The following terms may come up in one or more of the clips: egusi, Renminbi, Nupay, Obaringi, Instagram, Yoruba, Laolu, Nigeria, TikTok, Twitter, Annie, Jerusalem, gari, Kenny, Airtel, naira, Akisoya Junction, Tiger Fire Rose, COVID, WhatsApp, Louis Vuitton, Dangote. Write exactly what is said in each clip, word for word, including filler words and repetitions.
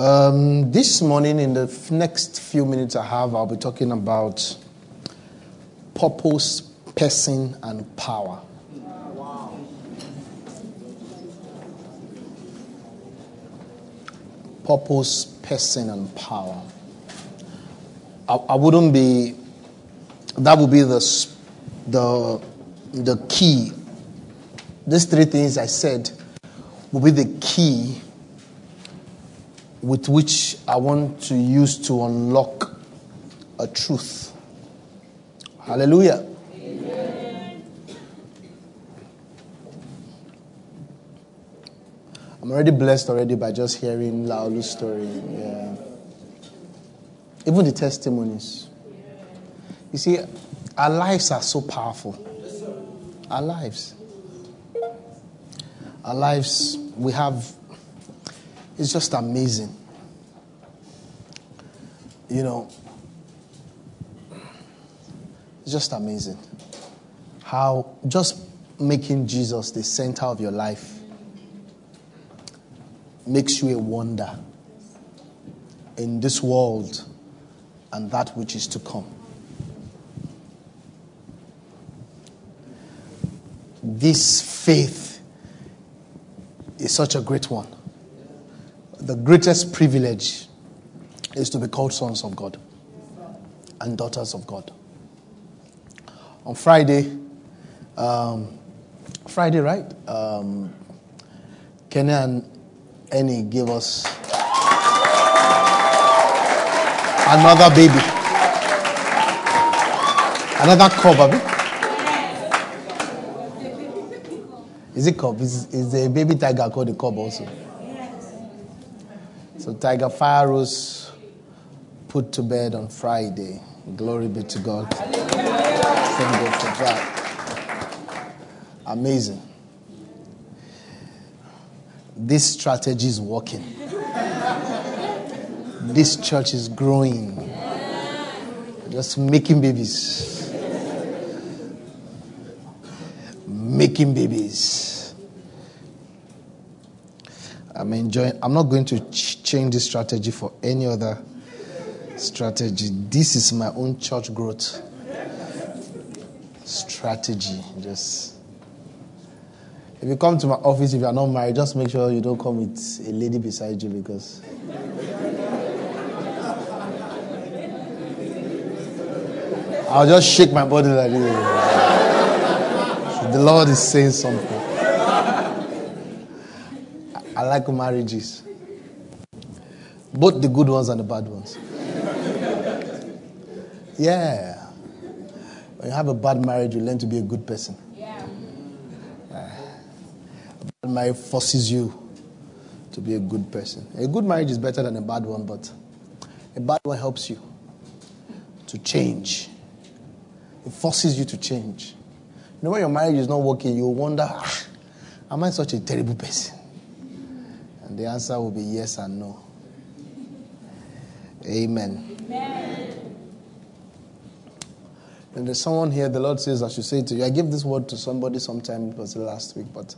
Um, this morning, in the f- next few minutes I have, I'll be talking about purpose, person, and power. Wow. Purpose, person, and power. I, I wouldn't be, that would be the, the, the key. These three things I said will be the key with which I want to use to unlock a truth. Hallelujah. Amen. I'm already blessed already by just hearing Laolu's story. Yeah. Even the testimonies. You see, our lives are so powerful. Our lives. Our lives, we have... It's just amazing. You know, it's just amazing how just making Jesus the center of your life makes you a wonder in this world and that which is to come. This faith is such a great one. The greatest privilege is to be called sons of God and daughters of God. On Friday, um, Friday, right? Um, Kenny and Annie gave us another baby, another cub, baby. Is it cub? Is is the baby tiger called a cub also? So Tiger Fire Rose put to bed on Friday. Glory be to God. Thank God for that. Amazing. This strategy is working. This church is growing. Just making babies. Making babies. I'm enjoying. I'm not going to ch- change this strategy for any other strategy. This is my own church growth strategy. Just if you come to my office, if you are not married, just make sure you don't come with a lady beside you because I'll just shake my body like this. The Lord is saying something. I like marriages. Both the good ones and the bad ones. Yeah. When you have a bad marriage, you learn to be a good person. Yeah. Uh, a bad marriage forces you to be a good person. A good marriage is better than a bad one, but a bad one helps you to change. It forces you to change. You know, when your marriage is not working, you wonder, ah, am I such a terrible person? The answer will be yes and no. Amen. Amen. And there's someone here, the Lord says, I should say to you, I gave this word to somebody sometime, it was last week, but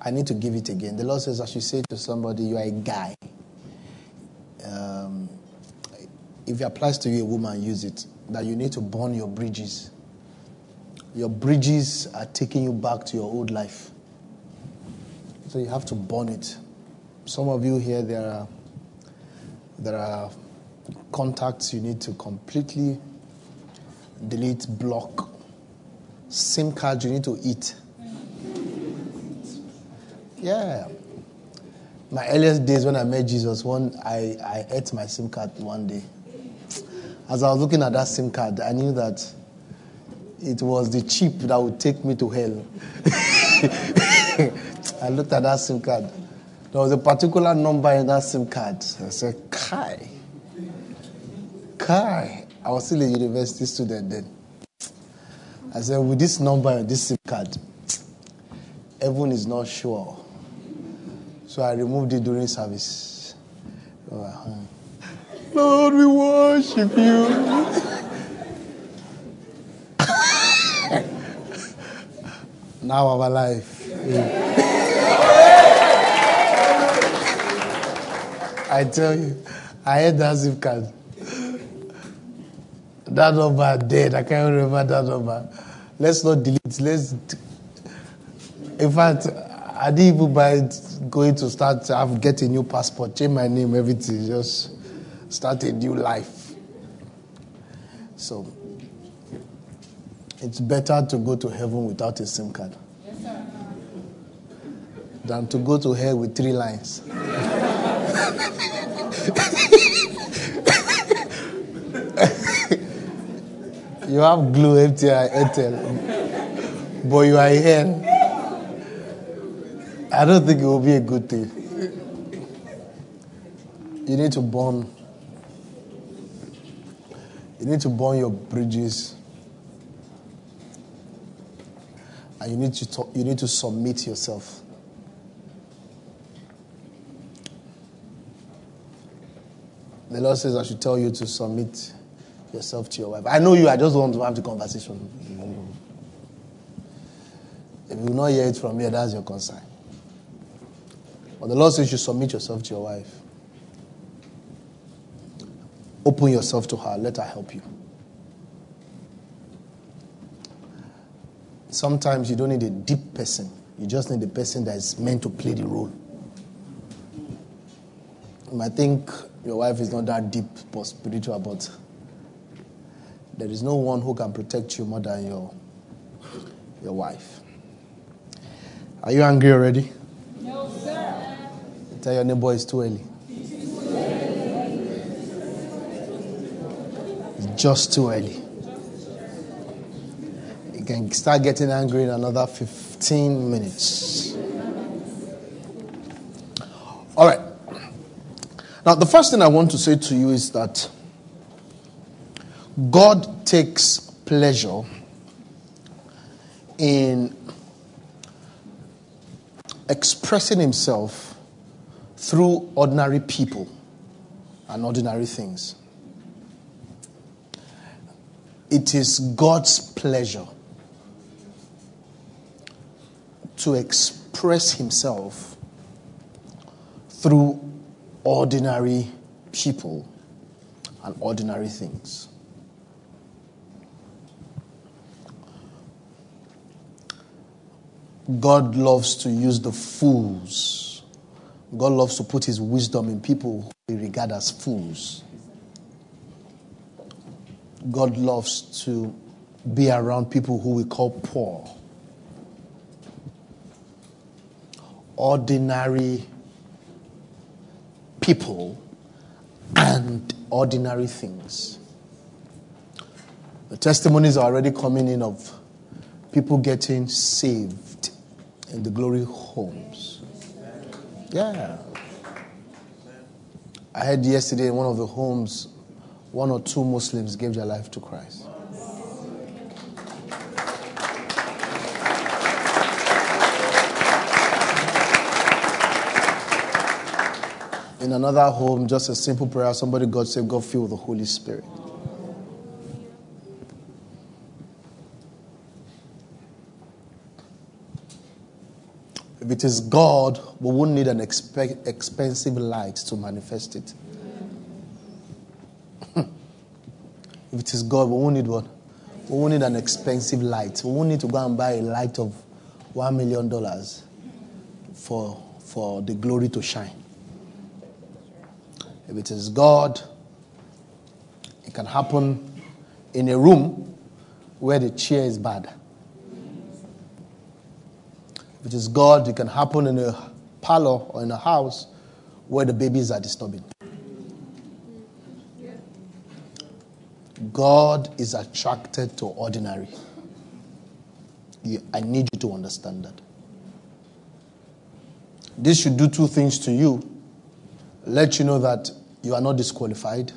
I need to give it again. The Lord says, I should say to somebody, you are a guy. Um, if it applies to you, a woman, use it. That you need to burn your bridges. Your bridges are taking you back to your old life. So you have to burn it. Some of you here, there are there are contacts you need to completely delete, block. SIM card you need to eat. Yeah. My earliest days when I met Jesus, one I, I ate my SIM card one day. As I was looking at that SIM card, I knew that it was the chip that would take me to hell. I looked at that SIM card. There was a particular number in that SIM card. I said, Kai. Kai. I was still a university student then. I said, with this number and this SIM card, everyone is not sure. So I removed it during service. Lord, we worship you. Now our life. Yeah. I tell you, I had that zip card. That number dead. I can't remember that number. Let's not delete. Let's. In fact, I didn't even buy going to start. I've get a new passport, change my name, everything. Just start a new life. So it's better to go to heaven without a SIM card, yes, sir, than to go to hell with three lines. You have Glue, M T I, Airtel, but you are here. I don't think it will be a good thing. You need to burn. You need to burn your bridges, and you need to talk, you need to submit yourself. The Lord says, "I should tell you to submit yourself to your wife." I know you. I just want to have the conversation. If you will not hear it from me, that's your concern. But the Lord says, "You submit yourself to your wife. Open yourself to her. Let her help you." Sometimes you don't need a deep person. You just need a person that is meant to play the role. You might think your wife is not that deep but spiritual, but there is no one who can protect you more than your, your wife. Are you angry already? No, sir. Tell your neighbor it's too early. It's too early. It's just too early. You can start getting angry in another fifteen minutes. All right. Now, the first thing I want to say to you is that God takes pleasure in expressing himself through ordinary people and ordinary things. It is God's pleasure to express himself through ordinary people and ordinary things. God loves to use the fools. God loves to put his wisdom in people who we regard as fools. God loves to be around people who we call poor. Ordinary people and ordinary things. The testimonies are already coming in of people getting saved in the glory homes. Yeah. I heard yesterday in one of the homes, one or two Muslims gave their life to Christ. In another home, just a simple prayer, somebody got saved, got filled with the Holy Spirit. If it is God, we wouldn't need an expe- expensive light to manifest it. If it is God, we won't need what? We won't need an expensive light. We won't need to go and buy a light of one million dollars for for the glory to shine. If it is God, it can happen in a room where the chair is bad. If it is God, it can happen in a parlor or in a house where the babies are disturbing. God is attracted to ordinary. I need you to understand that. This should do two things to you. Let you know that you are not disqualified.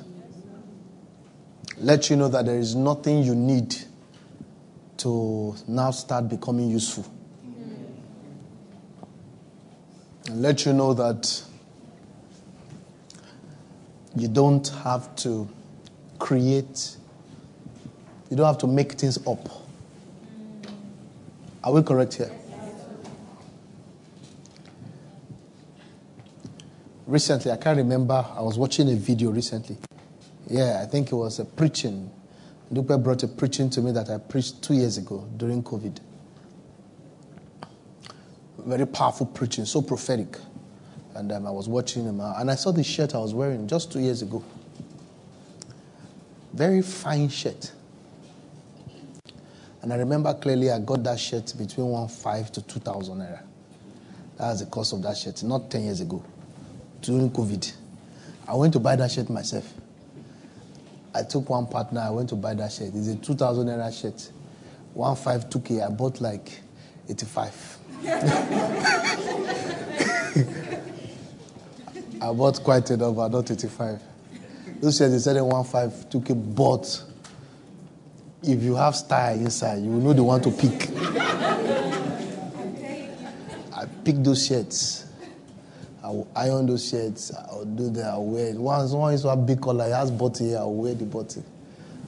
Let you know that there is nothing you need to now start becoming useful. And let you know that you don't have to create, you don't have to make things up. Are we correct here? recently, I can't remember, I was watching a video recently. Yeah, I think it was a preaching. Nupay brought a preaching to me that I preached two years ago during COVID. Very powerful preaching, so prophetic. And um, I was watching him, uh, and I saw the shirt I was wearing just two years ago. Very fine shirt. And I remember clearly I got that shirt between one thousand five hundred to two thousand naira. That was the cost of that shirt, not ten years ago, during COVID. I went to buy that shirt myself. I took one partner, I went to buy that shirt. It's a two thousand naira shirt. one five two K, I bought like eighty-five. I bought quite a number, not eighty-five. Those shirts they said in one five two K, bought. If you have style inside, you will know the one to pick. I picked those shirts. I will iron those shirts. I will do that. I will wear it. Once one is one big collar, it has button here. I will wear the button.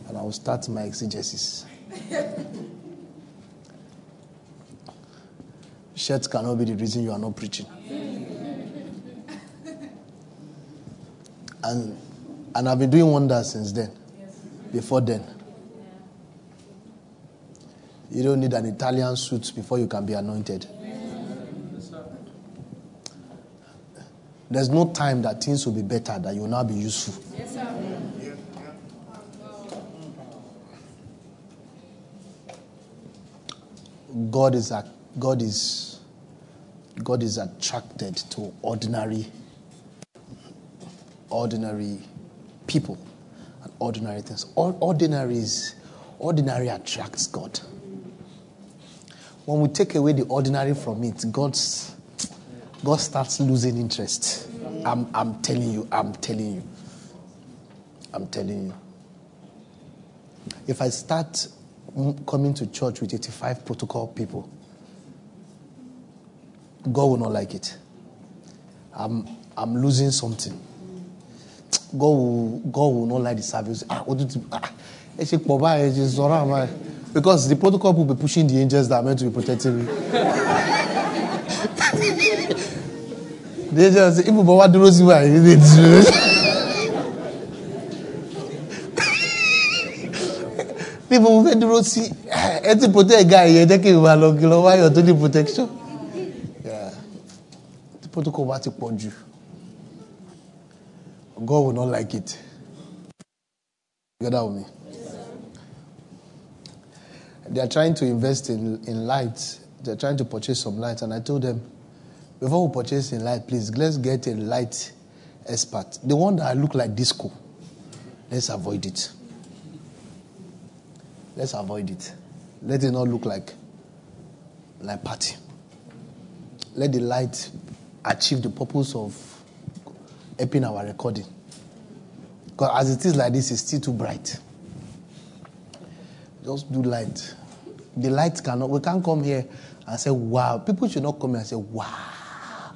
And I will start my exegesis. Shirts cannot be the reason you are not preaching. And, and I've been doing wonders since then. Before then. You don't need an Italian suit before you can be anointed. Yes, there's no time that things will be better, that you will now be useful. Yes, sir. Yeah. God is a, God is God is attracted to ordinary, ordinary people and ordinary things. Ordinaries, ordinary attracts God. When we take away the ordinary from it, God's, God starts losing interest. I'm, I'm telling you, I'm telling you. I'm telling you. If I start coming to church with eighty-five protocol people, God will not like it. I'm, I'm losing something. God will, God will not like the service. Ah, what did you, ah. Because the protocol will be pushing the angels that are meant to be protecting me. They just say, if Baba Durosi were, he did. People will say, Durosi, if you protect a guy, you're taking him along, why you're doing protection? Yeah. The protocol will take upon you. God will not like it. You got that with me? They are trying to invest in, in lights. They are trying to purchase some lights. And I told them, before we purchase a light, please, let's get a light expert. The one that look like disco. Let's avoid it. Let's avoid it. Let it not look like, like party. Let the light achieve the purpose of helping our recording. Because as it is like this, it's still too bright. Just do light. The light cannot, we can't come here and say, wow. People should not come here and say, wow,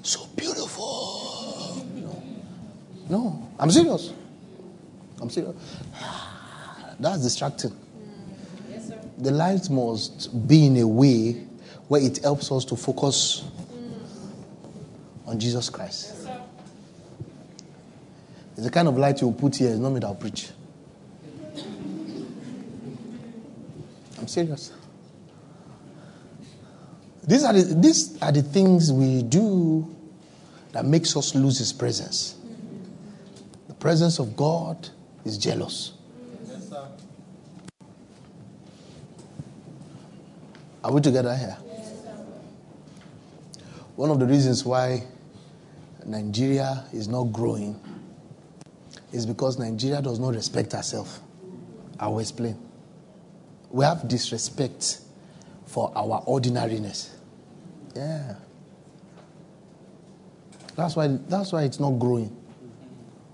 so beautiful. No. No, I'm serious. I'm serious. That's distracting. Yes, sir. The light must be in a way where it helps us to focus on Jesus Christ. Yes, sir. It's the kind of light you put here, it's not me that I'll preach. I'm serious. These are, the, these are the things we do that makes us lose His presence. The presence of God is jealous. Yes, sir. Are we together here? Yes, sir. One of the reasons why Nigeria is not growing is because Nigeria does not respect herself. I will explain. We have disrespect for our ordinariness. Yeah. That's why, that's why it's not growing.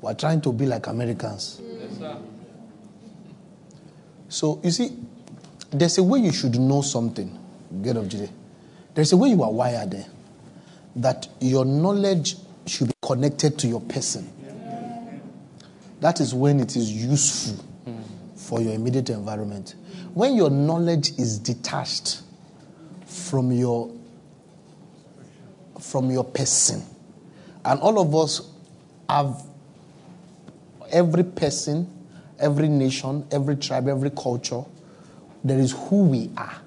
We're trying to be like Americans. Yes, sir. So, you see, there's a way you should know something. Get up today. There's a way you are wired there. That your knowledge should be connected to your person. Yeah. That is when it is useful for your immediate environment. When your knowledge is detached from your from your person And all of us have, every person, every nation, every tribe, every culture, there is who we are.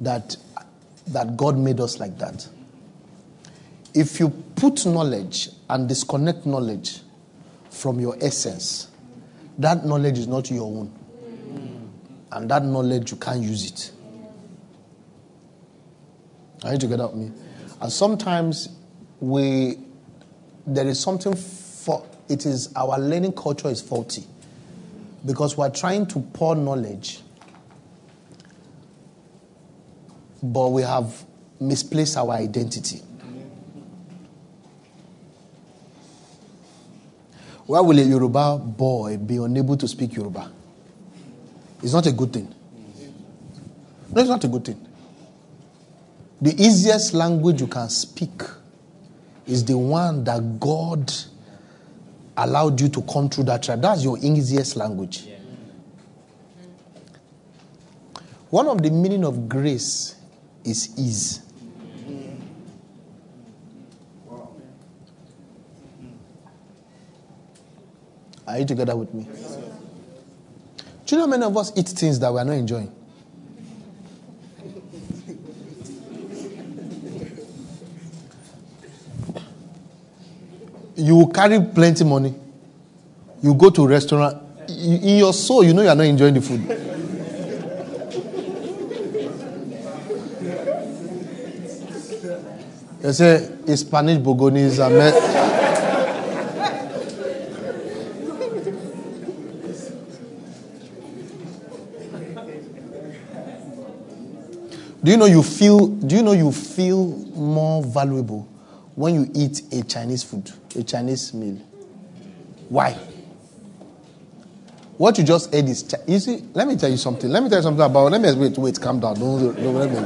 That, that God made us like that. If you put knowledge and disconnect knowledge from your essence, that knowledge is not your own. And that knowledge, you can't use it. Are you together with me? And sometimes we, there is something for, it is, our learning culture is faulty. Because we're trying to pour knowledge, but we have misplaced our identity. Why will a Yoruba boy be unable to speak Yoruba? It's not a good thing. No, it's not a good thing. The easiest language you can speak is the one that God allowed you to come through that tribe. That's your easiest language. Yeah. One of the meaning of grace is ease. Yeah. Are you together with me? Yes, sir. Do you know how many of us eat things that we are not enjoying? You will carry plenty money. You go to a restaurant. In your soul, you know you are not enjoying the food. You say, it's Spanish Bolognese. Do you know you feel? Do you know you feel more valuable when you eat a Chinese food, a Chinese meal? Why? What you just ate is, you see, let me tell you something. Let me tell you something about, let me, wait, wait, calm down. Don't, don't let me,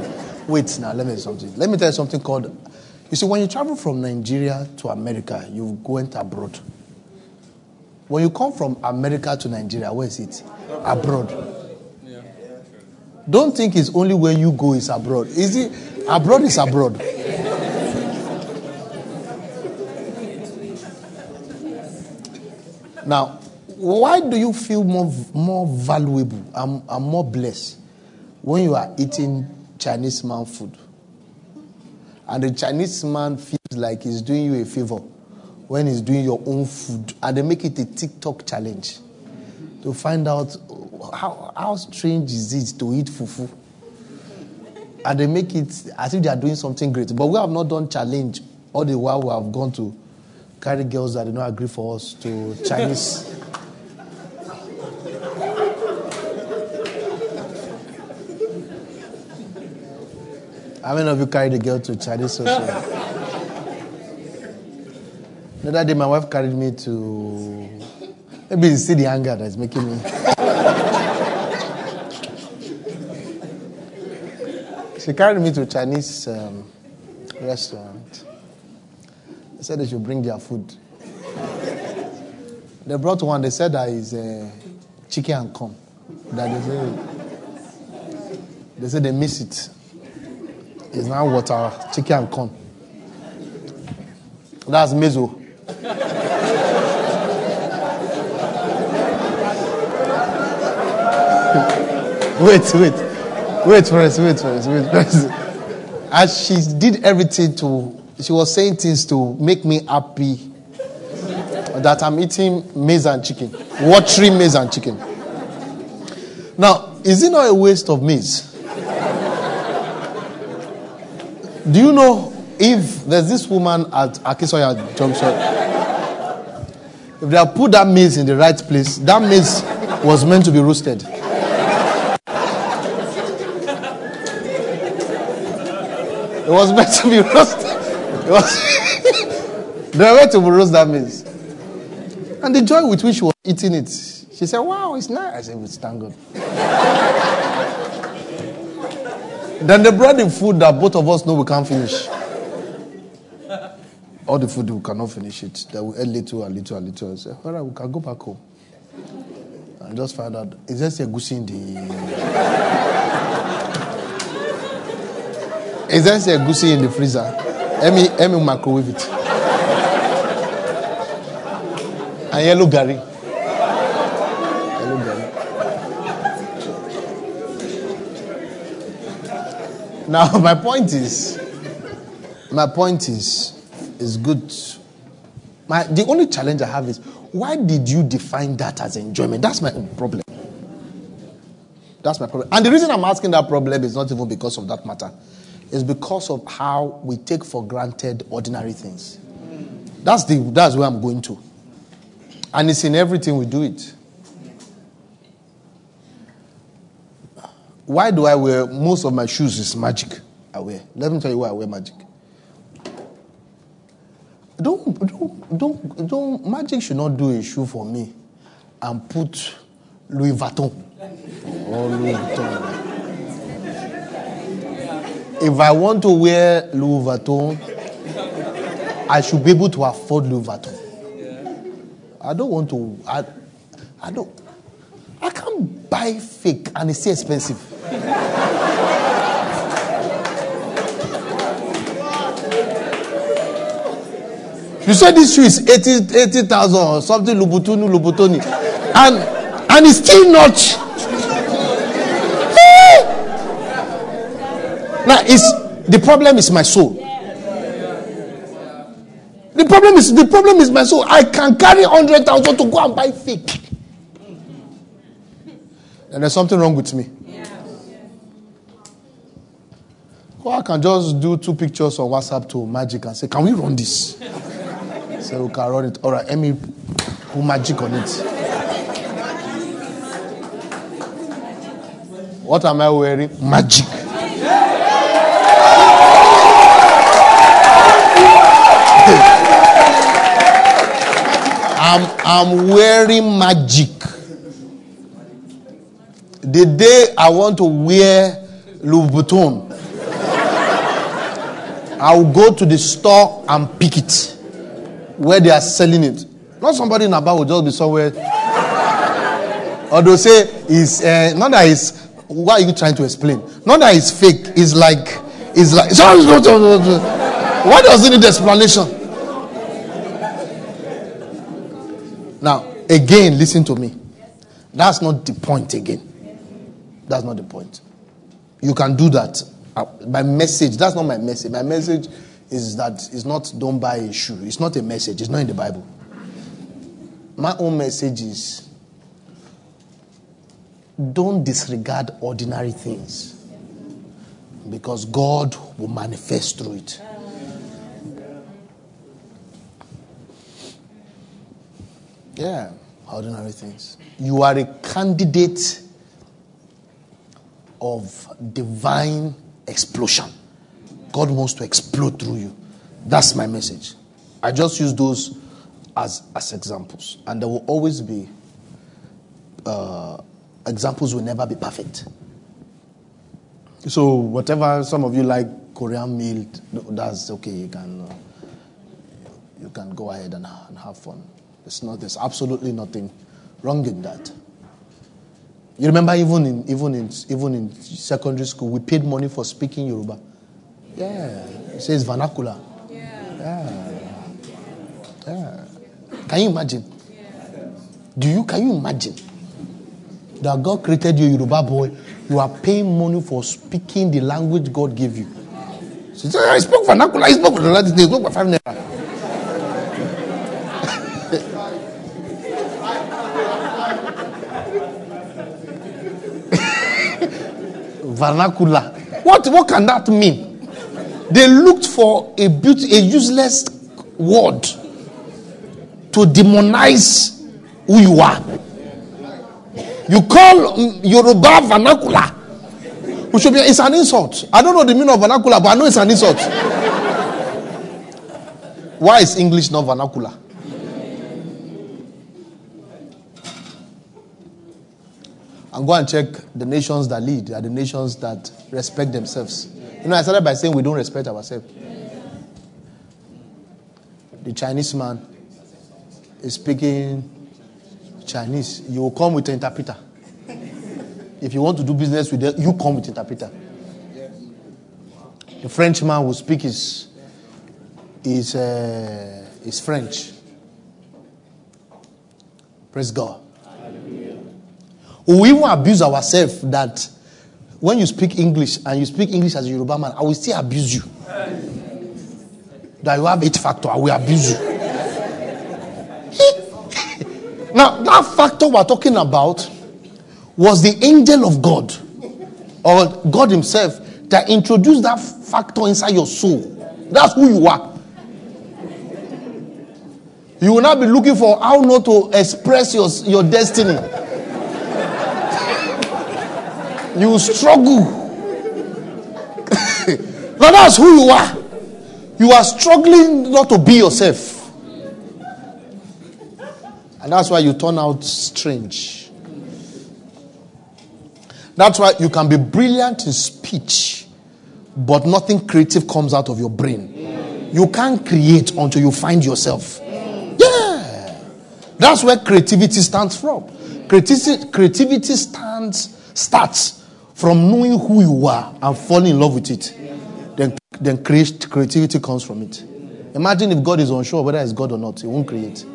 wait now, let me tell you something. Let me tell you something called, you see, when you travel from Nigeria to America, you went abroad. When you come from America to Nigeria, where is it? Abroad. Yeah. Don't think it's only where you go is abroad. Is it? Abroad is abroad. Now, why do you feel more, more valuable and, and more blessed when you are eating Chinese man food? And the Chinese man feels like he's doing you a favor when he's doing your own food. And they make it a TikTok challenge to find out how, how strange is it to eat fufu. And they make it as if they are doing something great. But we have not done challenge all the while we have gone to carry girls that do not agree for us to Chinese. How many of you carried a girl to Chinese social? The other day, my wife carried me to. Maybe you see the anger that's making me. She carried me to a Chinese um, restaurant. They said they should bring their food. They brought one. They said that is uh, chicken and corn. That they say they said they miss it. It's now water, chicken and corn. That's mezo. wait, wait, wait for us, wait for us, wait for us. As she did everything to. She was saying things to make me happy that I'm eating maize and chicken, watery maize and chicken. Now, is it not a waste of maize? Do you know if there's this woman at Akisoya Junction, if they have put that maize in the right place, that maize was meant to be roasted. It was meant to be roasted. They were to roast that maize. And the joy with which she was eating it, she said, wow, it's nice. I said, it's thank God. Then they brought the food that both of us know we can't finish. All the food, we cannot finish it. That we ate little and little and little. I said, all right, we can go back home. And just found out, is there egusi in the... Is there egusi in the freezer? Let me, let me microwave it. and yellow gari. Yellow gari. Now, my point is, my point is, is good. My, the only challenge I have is, why did you define that as enjoyment? That's my own problem. That's my problem. And the reason I'm asking that problem is not even because of that matter. It's because of how we take for granted ordinary things. That's the that's where I'm going to. And it's in everything we do it. Why do I wear most of my shoes is magic I wear? Let me tell you why I wear magic. Don't don't don't don't magic should not do a shoe for me and put Louis Vuitton. Oh, Louis Vuitton. If I want to wear Louis Vuitton, I should be able to afford Louis Vuitton. I don't want to. I, I don't. I can't buy fake and it's still expensive. You said this shoe is eighty thousand or something, Lubutunu, Lubutoni, and. And it's still not. Now, it's, the problem is my soul. The problem is the problem is my soul. I can carry one hundred thousand to go and buy fake. And there's something wrong with me. Or I can just do two pictures on WhatsApp to Magic and say, can we run this? So we can run it. All right, let me put Magic on it. What am I wearing? Magic. I'm, I'm wearing magic. The day I want to wear Louis Vuitton, I'll go to the store and pick it where they are selling it. Not somebody in a bar will just be somewhere. Or they'll say, it's, uh, not that it's. What are you trying to explain? Not that it's fake. It's like, it's like. Why does it need explanation? Now, again, listen to me. That's not the point. Again, that's not the point. You can do that. My message. That's not my message. My message is that it's not. Don't buy a shoe. It's not a message. It's not in the Bible. My own message is. Don't disregard ordinary things because God will manifest through it. Yeah, ordinary things. You are a candidate of divine explosion. God wants to explode through you. That's my message. I just use those as, as examples. And there will always be... Uh, examples will never be perfect. So whatever some of you like Korean meal, that's okay. You can uh, you can go ahead and, and have fun. It's not. There's absolutely nothing wrong in that. You remember, even in even in even in secondary school, we paid money for speaking Yoruba. Yeah, it says vernacular. Yeah. Yeah. Yeah. Can you imagine? Do you? Can you imagine? That God created you, Yoruba boy, you are paying money for speaking the language God gave you. She said, I spoke vernacular, I spoke vernacular, they spoke for five naira. Vernacular. What, what can that mean? They looked for a, beauty, a useless word to demonize who you are. You call Yoruba vernacular. Which should be, it's an insult. I don't know the meaning of vernacular, but I know it's an insult. Why is English not vernacular? And go and check the nations that lead are the nations that respect themselves. You know, I started by saying we don't respect ourselves. The Chinese man is speaking Chinese, you will come with an interpreter. If you want to do business with them, you come with an interpreter. The Frenchman will speak his his, uh, his French. Praise God. Hallelujah. We will abuse ourselves that when you speak English and you speak English as a Yoruba man, I will still abuse you. That you have it factor, I will abuse you. Now, that factor we're talking about was the angel of God, or God himself, that introduced that factor inside your soul. That's who you are. You will not be looking for how not to express your, your destiny. You will struggle. Now that's who you are. You are struggling not to be yourself. And that's why you turn out strange. That's why you can be brilliant in speech, but nothing creative comes out of your brain. You can't create until you find yourself. Yeah. That's where creativity stands from. Creativity, creativity stands, starts from knowing who you are and falling in love with it. Then, then create, creativity comes from it. Imagine if God is unsure whether it's God or not. He won't create.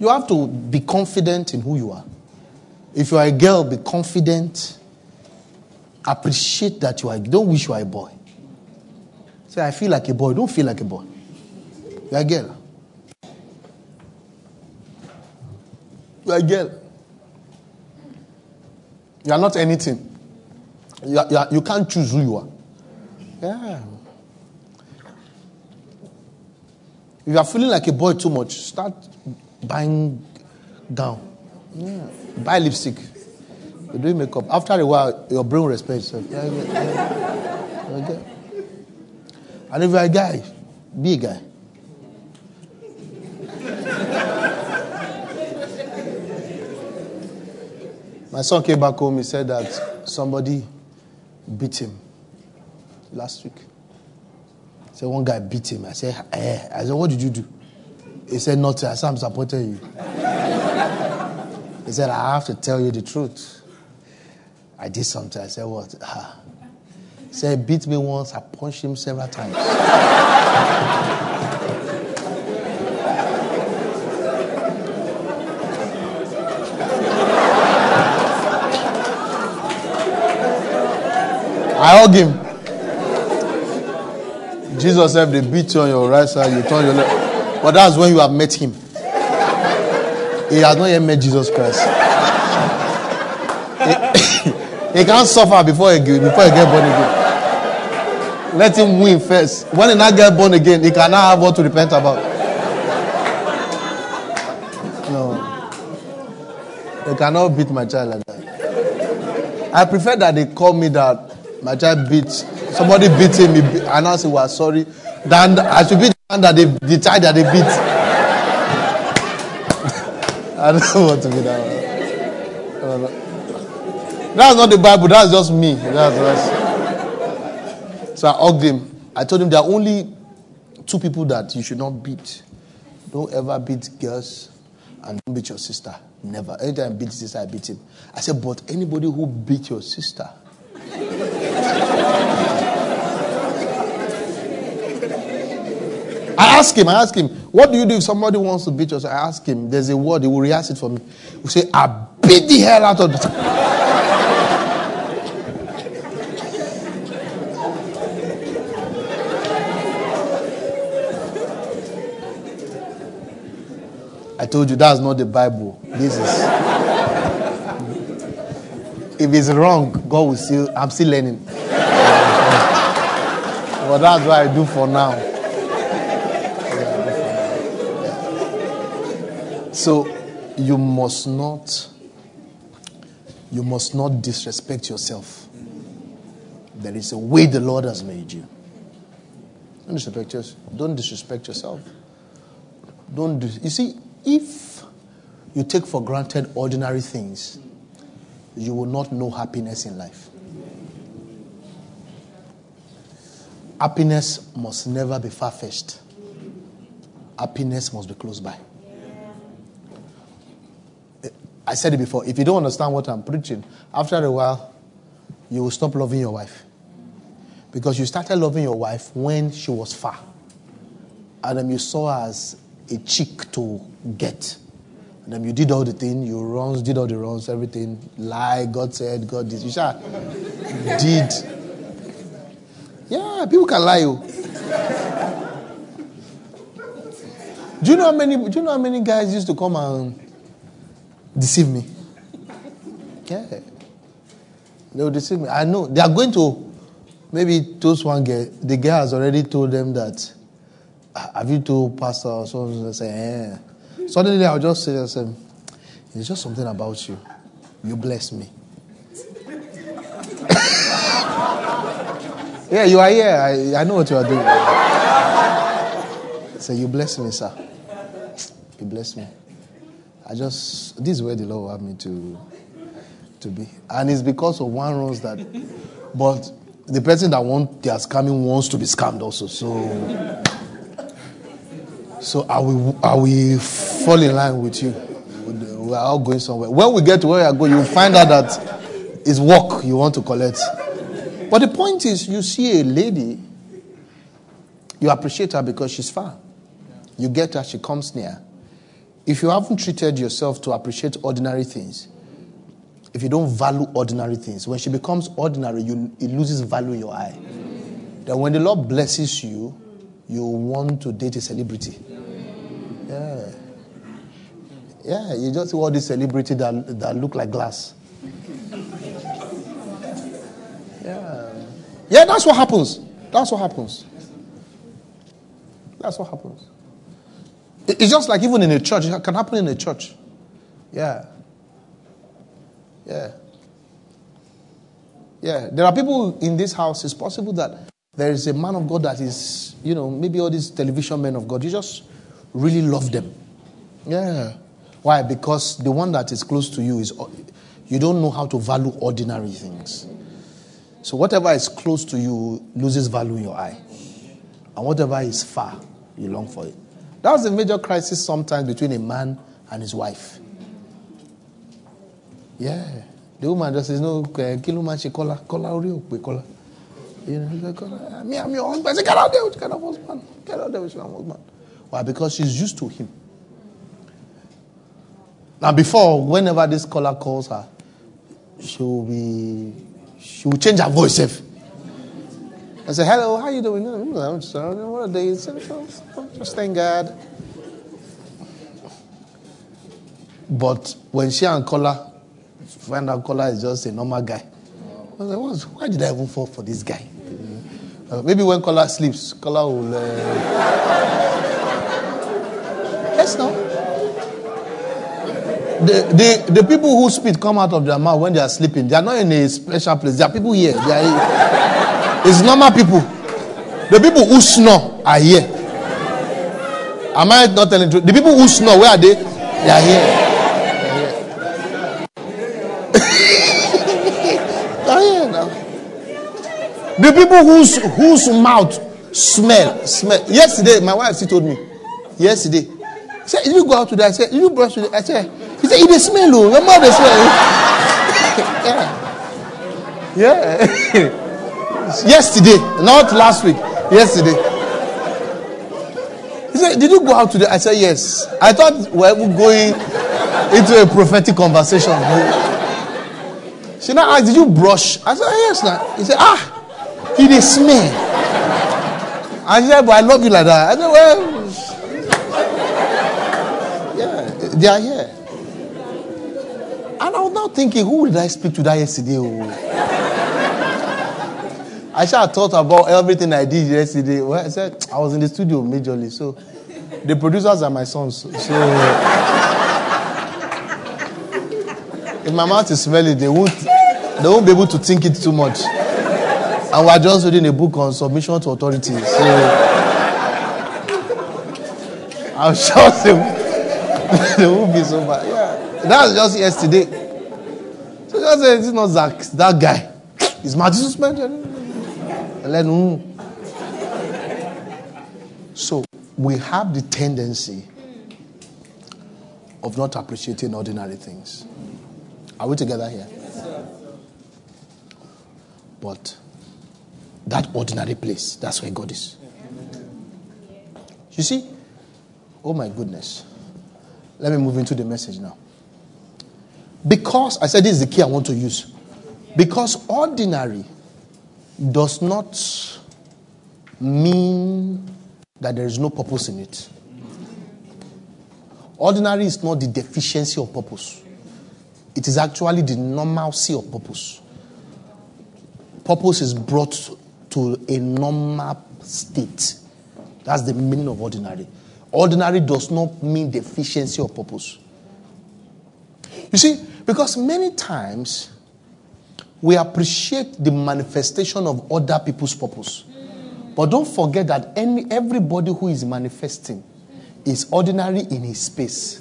You have to be confident in who you are. If you are a girl, be confident. Appreciate that you are. Don't wish you are a boy. Say, I feel like a boy. Don't feel like a boy. You are a girl. You are a girl. You are not anything. You, are, you, are, you can't choose who you are. Yeah. If you are feeling like a boy too much, start buying gown. Yeah. Buy lipstick. You're doing makeup. After a while, your brain will respect itself. Yeah, yeah, yeah. Okay. And if you're a guy, be a guy. My son came back home. He said that somebody beat him last week. He said, one guy beat him. I said, eh. I said, what did you do? He said, nothing. I said, I'm supporting you. He said, I have to tell you the truth. I did something. I said, what? Ah. He said, beat me once. I punched him several times. I hug him. Jesus said, they beat you on your right side, you turn your left. But that's when you have met him. He has not yet met Jesus Christ. he, he can't suffer before he, before he gets born again. Let him win first. When he not get born again, he cannot have what to repent about. No. They cannot beat my child like that. I prefer that they call me that my child beat, somebody beat him, he beat, and I say, well, sorry. Then I should beat that they, the child that they beat. I don't know what to be that. That's not the Bible. That's just me. That's just. So I hugged him. I told him there are only two people that you should not beat. Don't ever beat girls and don't beat your sister. Never. Anytime I beat his sister, I beat him. I said, but anybody who beat your sister... I ask him, I ask him, what do you do if somebody wants to beat us? I ask him, there's a word, he will rehearse it for me. He say, I beat the hell out of the... I told you, that's not the Bible. This is... If it's wrong, God will still... I'm still learning. But that's what I do for now. So, you must not, you must not disrespect yourself. There is a way the Lord has made you. Don't disrespect yourself. Don't disrespect yourself. Don't dis- you see, if you take for granted ordinary things, you will not know happiness in life. Happiness must never be far-fetched. Happiness must be close by. I said it before, if you don't understand what I'm preaching, after a while, you will stop loving your wife. Because you started loving your wife when she was far. And then you saw her as a chick to get. And then you did all the things, you runs, did all the runs, everything. Lie, God said, God did. You shall did. Yeah, people can lie you. Do you know how many do you know how many guys used to come and deceive me? Yeah. They would deceive me. I know they are going to maybe toast one girl. The girl has already told them that, have you told pastor or something? They say, eh. Suddenly I'll just say, it's just something about you. You bless me. Yeah, you are here. I, I know what you are doing. Say, you bless me, sir. You bless me. I just, this is where the Lord will have me to, to be. And it's because of one runs that, but the person that wants, they are scamming wants to be scammed also. So, so are we, are we fall in line with you? We are all going somewhere. When we get to where we are going, you'll find out that it's work you want to collect. But the point is, you see a lady, you appreciate her because she's far. You get her, she comes near. If you haven't treated yourself to appreciate ordinary things, if you don't value ordinary things, when she becomes ordinary, you, it loses value in your eye. Then when the Lord blesses you, you want to date a celebrity. Yeah. Yeah, you just see all these celebrity that, that look like glass. Yeah. Yeah, that's what happens. That's what happens. That's what happens. It's just like even in a church. It can happen in a church. Yeah. Yeah. Yeah. There are people in this house, it's possible that there is a man of God that is, you know, maybe all these television men of God, you just really love them. Yeah. Why? Because the one that is close to you is, you don't know how to value ordinary things. So whatever is close to you loses value in your eye. And whatever is far, you long for it. That's the major crisis sometimes between a man and his wife. Yeah. The woman just says, no, kiluma she kola, kola ori okpe kola. You know, she's like, kola, me, I'm your husband. I say, get out there with your husband. Get out there with your husband. Why? Because she's used to him. Now before, whenever this caller calls her, she will be, she will change her voice. If. I say, hello, how you doing? I'm sorry, what a day. Just thank God. But when she and caller, find out caller is just a normal guy. I was like, why did I even fall for this guy? Mm-hmm. Uh, maybe when caller sleeps, caller will. Uh... Yes, no. The, the the people who spit come out of their mouth when they are sleeping. They are not in a special place. There are people here. They are, it's normal people. The people who snore are here. Am I not telling you? The people who snore, where are they? They are here. They are here. They are here now. The people whose whose mouth smell smell. Yesterday, my wife she told me. Yesterday, she said, if you go out today, I said, you brush today, I said. He said, it is smell, oh. Your mouth is smell. Yeah. Yeah. Yesterday, not last week. Yesterday. He said, did you go out today? I said, yes. I thought we were going into a prophetic conversation. She now asked, did you brush? I said, yes. Now. He said, ah, it is smell. I said, but I love you like that. I said, well, yeah, they are here. And I was now thinking, who did I speak to that yesterday? I should have thought about everything I did yesterday. Well, I said, I was in the studio majorly, so the producers are my sons. So if my mouth is smelly, they won't, they won't be able to think it too much. And we're just reading a book on submission to authority. So I'm sure they, they won't be so bad. Yeah. That's just yesterday. So just say, it's not Zach, that guy. It's Matthew suspended. So we have the tendency of not appreciating ordinary things. Are we together here? Yes, sir. But that ordinary place. That's where God is. You see? Oh my goodness. Let me move into the message now. Because, I said this is the key I want to use. Because ordinary does not mean that there is no purpose in it. Ordinary is not the deficiency of purpose. It is actually the normalcy of purpose. Purpose is brought to a normal state. That's the meaning of ordinary. Ordinary does not mean deficiency of purpose. You see, because many times we appreciate the manifestation of other people's purpose. But don't forget that any everybody who is manifesting is ordinary in his space.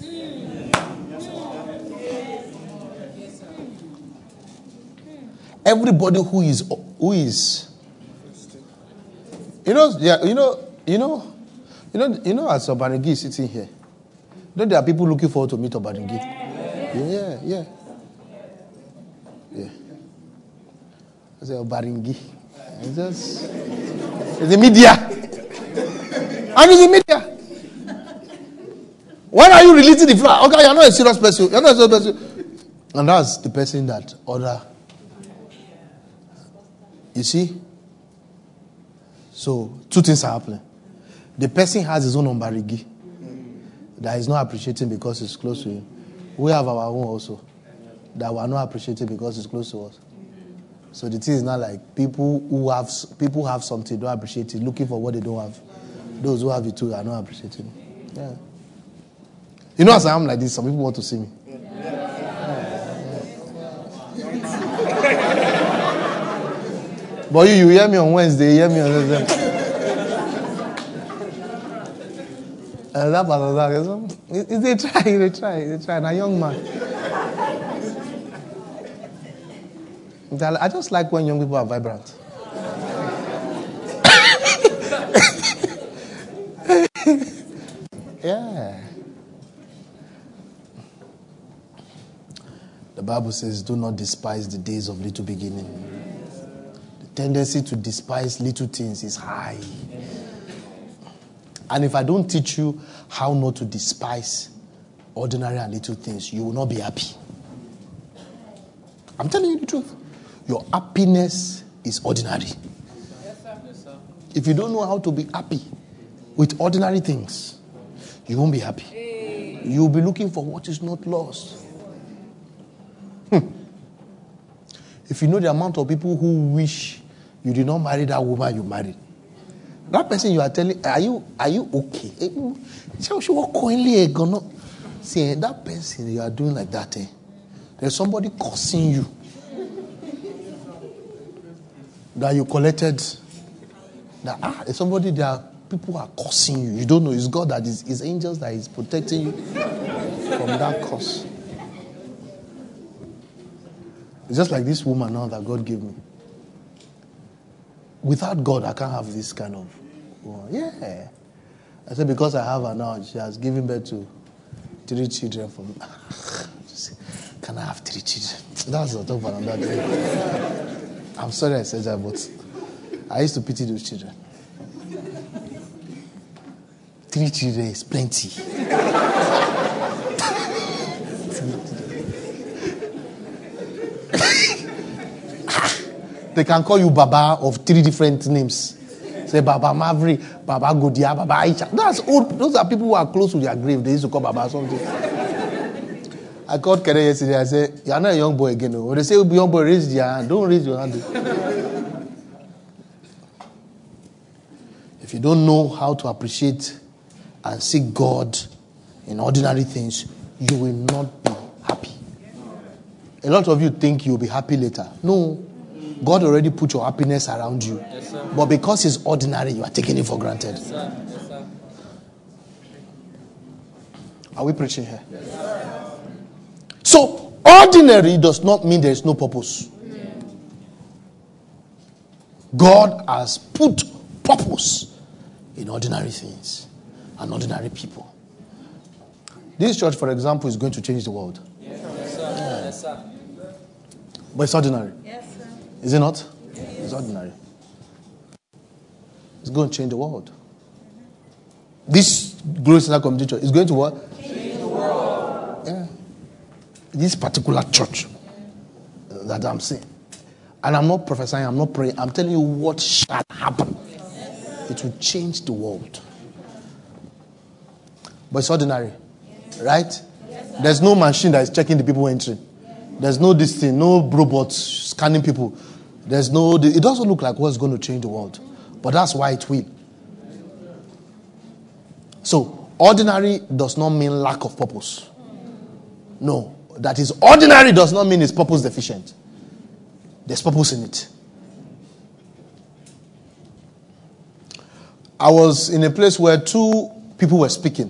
Everybody who is who is you know yeah, you know you know you know you know as Obaringi is sitting here, you know, there are people looking forward to meet Obaringi. Yeah, yeah, yeah. yeah. I say Obaringi. It's just it's the media. And it's the media. Why are you releasing the flag? Okay, you're not a serious person. You're not a serious person. And that's the person that other. You see? So, two things are happening. The person has his own Obaringi that is not appreciating because it's close to him. We have our own also that we are not appreciating because it's close to us. So the thing is not like people who have people who have something don't appreciate it, looking for what they don't have. Those who have it too are not appreciating it. Yeah. You know, as I am like this, some people want to see me. Yeah. Yeah. Yeah. But you, you hear me on Wednesday, you hear me on Wednesday. And that part of that, is they try, they try, they try. And a young man. I just like when young people are vibrant. Yeah. The Bible says, do not despise the days of little beginning. Tendency to despise little things is high. And if I don't teach you how not to despise ordinary and little things, you will not be happy. I'm telling you the truth. Your happiness is ordinary. If you don't know how to be happy with ordinary things, you won't be happy. You'll be looking for what is not lost. Hmm. If you know the amount of people who wish you did not marry that woman you married. That person you are telling, are you are you okay? See, that person you are doing like that, eh? There's somebody cursing you. That you collected. That ah, there's somebody there, people are cursing you. You don't know, it's God that is, it's angels that is protecting you from that curse. It's just like this woman now that God gave me. Without God, I can't have this kind of woman. Yeah. I said, because I have her now, she has given birth to three children for me. Can I have three children? That's the top one. I'm sorry I said that, but I used to pity those children. Three children is plenty. They can call you Baba of three different names. Say Baba Mavri, Baba Godia, Baba Aisha. That's old. Those are people who are close to their grave. They used to call Baba something. I called Kenny yesterday. I said, "You are not a young boy again." When they say, "Young boy, raise your hand." Don't raise your hand. If you don't know how to appreciate and seek God in ordinary things, you will not be happy. A lot of you think you'll be happy later. No. God already put your happiness around you. Yes, sir. But because it's ordinary, you are taking it for granted. Yes, sir. Yes, sir. Are we preaching here? Yes, sir. So, ordinary does not mean there is no purpose. Yeah. God has put purpose in ordinary things and ordinary people. This church, for example, is going to change the world. Yes, sir. Yes, sir. Yeah. Yes, sir. But it's ordinary. Yes, sir. Is it not? Yes. It's ordinary. It's going to change the world. This Glory Center Community Church is going to what? Change the world. Yeah. This particular church that I'm seeing. And I'm not prophesying, I'm not praying. I'm telling you what shall happen. Yes. It will change the world. But it's ordinary. Yes. Right? Yes, there's no machine that is checking the people entering. Yes. There's no this thing, no robots scanning people. There's no. It doesn't look like what's going to change the world. But that's why it will. So, ordinary does not mean lack of purpose. No. That is ordinary does not mean it's purpose deficient. There's purpose in it. I was in a place where two people were speaking.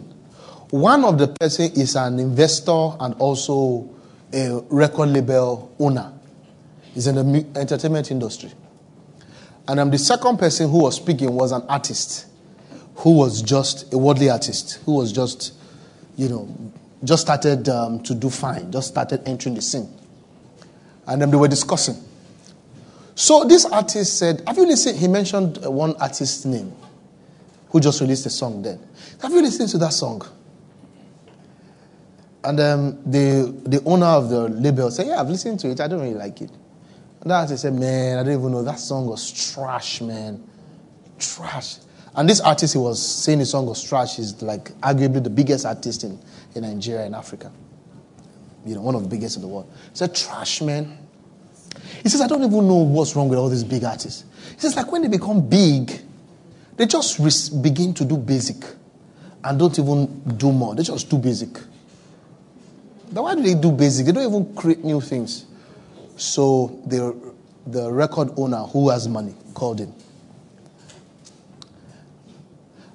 One of the person is an investor and also a record label owner. He's in the entertainment industry. And um, the second person who was speaking was an artist who was just a worldly artist, who was just, you know, just started um, to do fine, just started entering the scene. And then um, they were discussing. So this artist said, have you listened? He mentioned one artist's name who just released a song then. Have you listened to that song? And um, the, the owner of the label said, yeah, I've listened to it. I don't really like it. And the artist said, man, I don't even know. That song was trash, man. Trash. And this artist, he was saying his song was trash. He's like arguably the biggest artist in, in Nigeria and Africa. You know, one of the biggest in the world. He said, trash, man. He says, I don't even know what's wrong with all these big artists. He says, like when they become big, they just re- begin to do basic and don't even do more. They just do basic. But why do they do basic? They don't even create new things. So the, the record owner who has money called him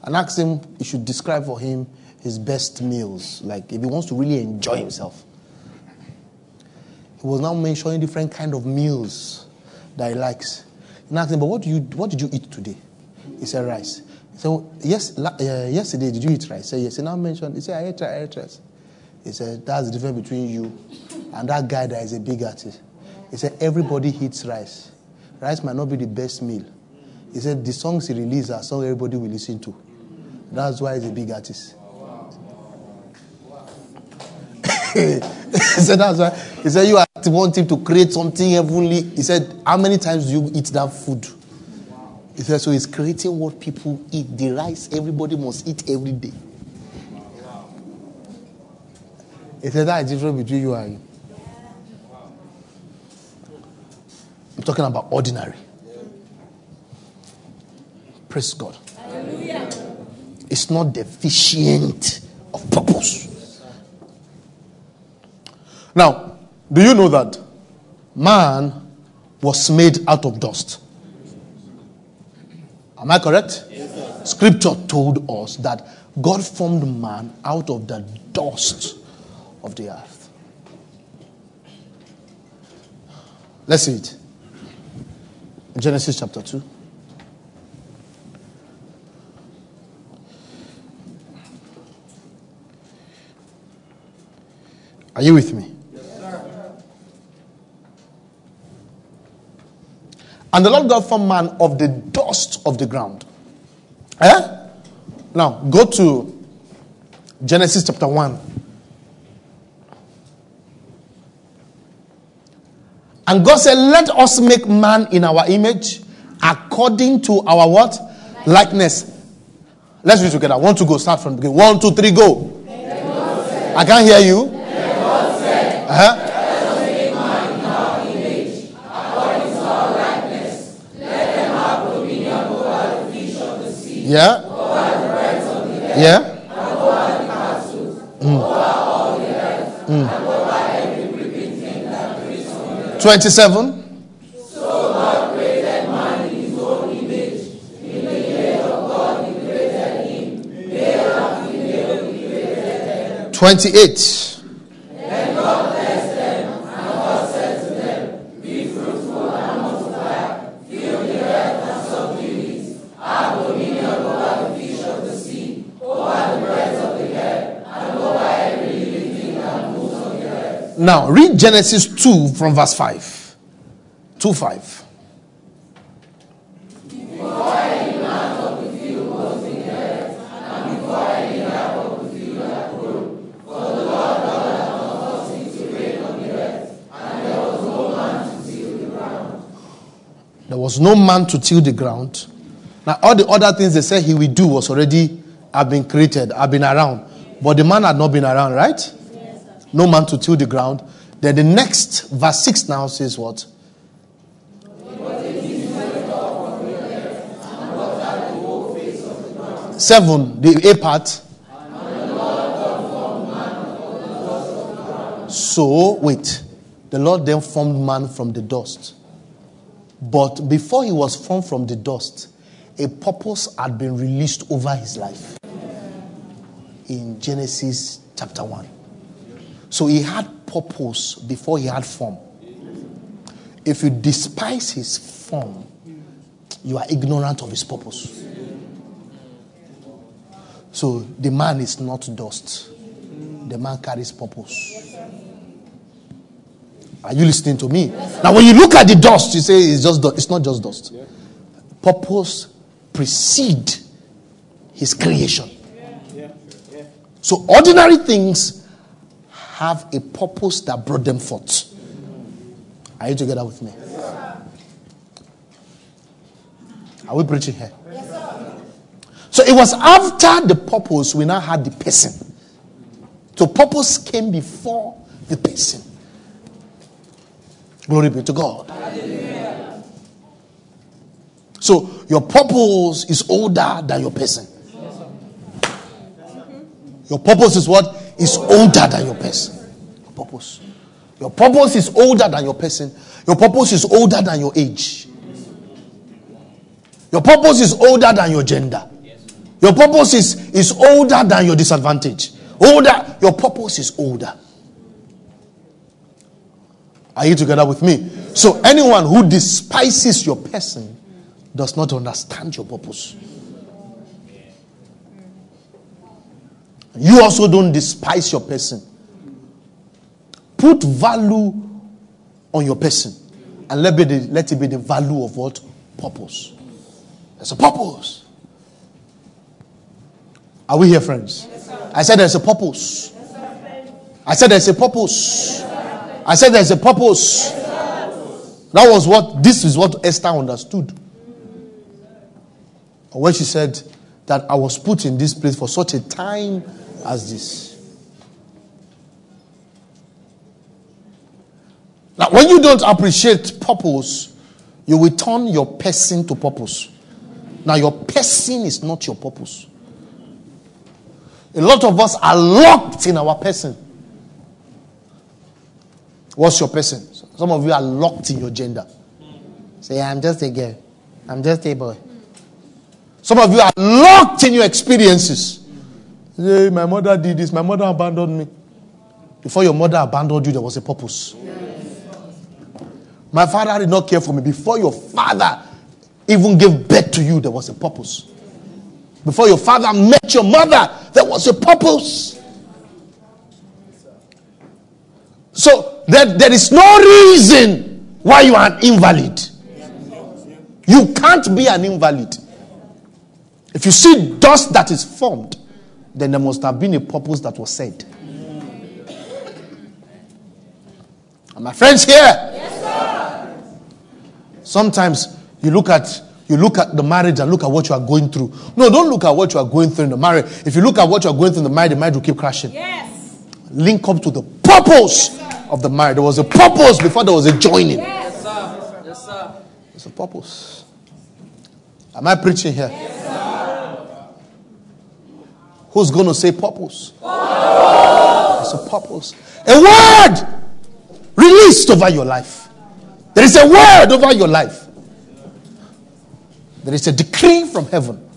and asked him, he should describe for him his best meals, like if he wants to really enjoy himself. He was now mentioning different kind of meals that he likes. And asked him, but what do you? What did you eat today? He said, rice. He said, yes, la, uh, yesterday, did you eat rice? He said, yes. He now mentioned, he said, I ate rice, I ate rice. He said, that's the difference between you and that guy that is a big artist. He said, everybody eats rice. Rice might not be the best meal. He said, the songs he releases are songs everybody will listen to. That's why he's a big artist. He said, that's why. He said, you want him to create something heavenly. He said, how many times do you eat that food? He said, so he's creating what people eat. The rice everybody must eat every day. He said, that is the difference between you and you. I'm talking about ordinary. Praise God. Hallelujah. It's not deficient of purpose. Now, do you know that man was made out of dust? Am I correct? Yes, sir. Scripture told us that God formed man out of the dust of the earth. Let's see it. Genesis chapter two. Are you with me? Yes, sir. And the Lord God formed man of the dust of the ground. Eh? Now, go to Genesis chapter one. And God said, let us make man in our image according to our what? Likeness. Let's read together. One, two, go. Start from the beginning. One, two, three, go. I can't hear you. Uh-huh. Yeah. Yeah. twenty-seven. So God created man in his own image. In the image of God he created him. Male and female he created them. twenty-eight. Now, read Genesis two from verse five. two five. Before any man of was no man to till the ground. Now, all the other things they said he will do was already, I've been created, I've been around. But the man had not been around, right? Yes, sir. No man to till the ground. Then the next, verse six now says what? Seven, the A part. So, wait. The Lord then formed man from the dust. But before he was formed from the dust, a purpose had been released over his life. In Genesis chapter one. So he had purpose before he had form. If you despise his form, you are ignorant of his purpose. So the man is not dust. The man carries purpose. Are you listening to me? Yes, now, when you look at the dust, you say it's just dust. It's not just dust. Yeah. Purpose precedes his creation. Yeah. Yeah. Yeah. So, ordinary things have a purpose that brought them forth. Mm-hmm. Are you together with me? Yes, sir. Are we preaching here? Yes, sir. So, it was after the purpose we now had the person. So, purpose came before the person. Glory be to God. Hallelujah. So, your purpose is older than your person. Your purpose is what? Is older than your person. Your purpose. Your purpose is older than your person. Your purpose is older than your age. Your purpose is older than your gender. Your purpose is, is older than your disadvantage. Older. Your purpose is older. Are you together with me? So anyone who despises your person does not understand your purpose. You also don't despise your person. Put value on your person. And let, be the, let it be the value of what? Purpose. There's a purpose. Are we here, friends? Yes, I said there's a purpose. Yes, I said there's a purpose. Yes, I said there's a purpose. That was what, this is what Esther understood. When she said that I was put in this place for such a time as this. Now, when you don't appreciate purpose, you will turn your person to purpose. Now, your person is not your purpose. A lot of us are locked in our person. What's your person? Some of you are locked in your gender. Say, I'm just a girl. I'm just a boy. Some of you are locked in your experiences. Say, my mother did this. My mother abandoned me. Before your mother abandoned you, there was a purpose. My father did not care for me. Before your father even gave birth to you, there was a purpose. Before your father met your mother, there was a purpose. So, there, there is no reason why you are an invalid. You can't be an invalid. If you see dust that is formed, then there must have been a purpose that was said. Are my friends here? Yes, sir. Sometimes you look at you look at the marriage and look at what you are going through. No, don't look at what you are going through in the marriage. If you look at what you are going through in the marriage, the marriage will keep crashing. Yes. Link up to the purpose of the marriage. There was a purpose before there was a joining. Yes, sir. Yes, sir. There's a purpose. Am I preaching here? Yes, sir. Who's going to say purpose? Purpose? There's a purpose. A word released over your life. There is a word over your life. There is a decree from heaven.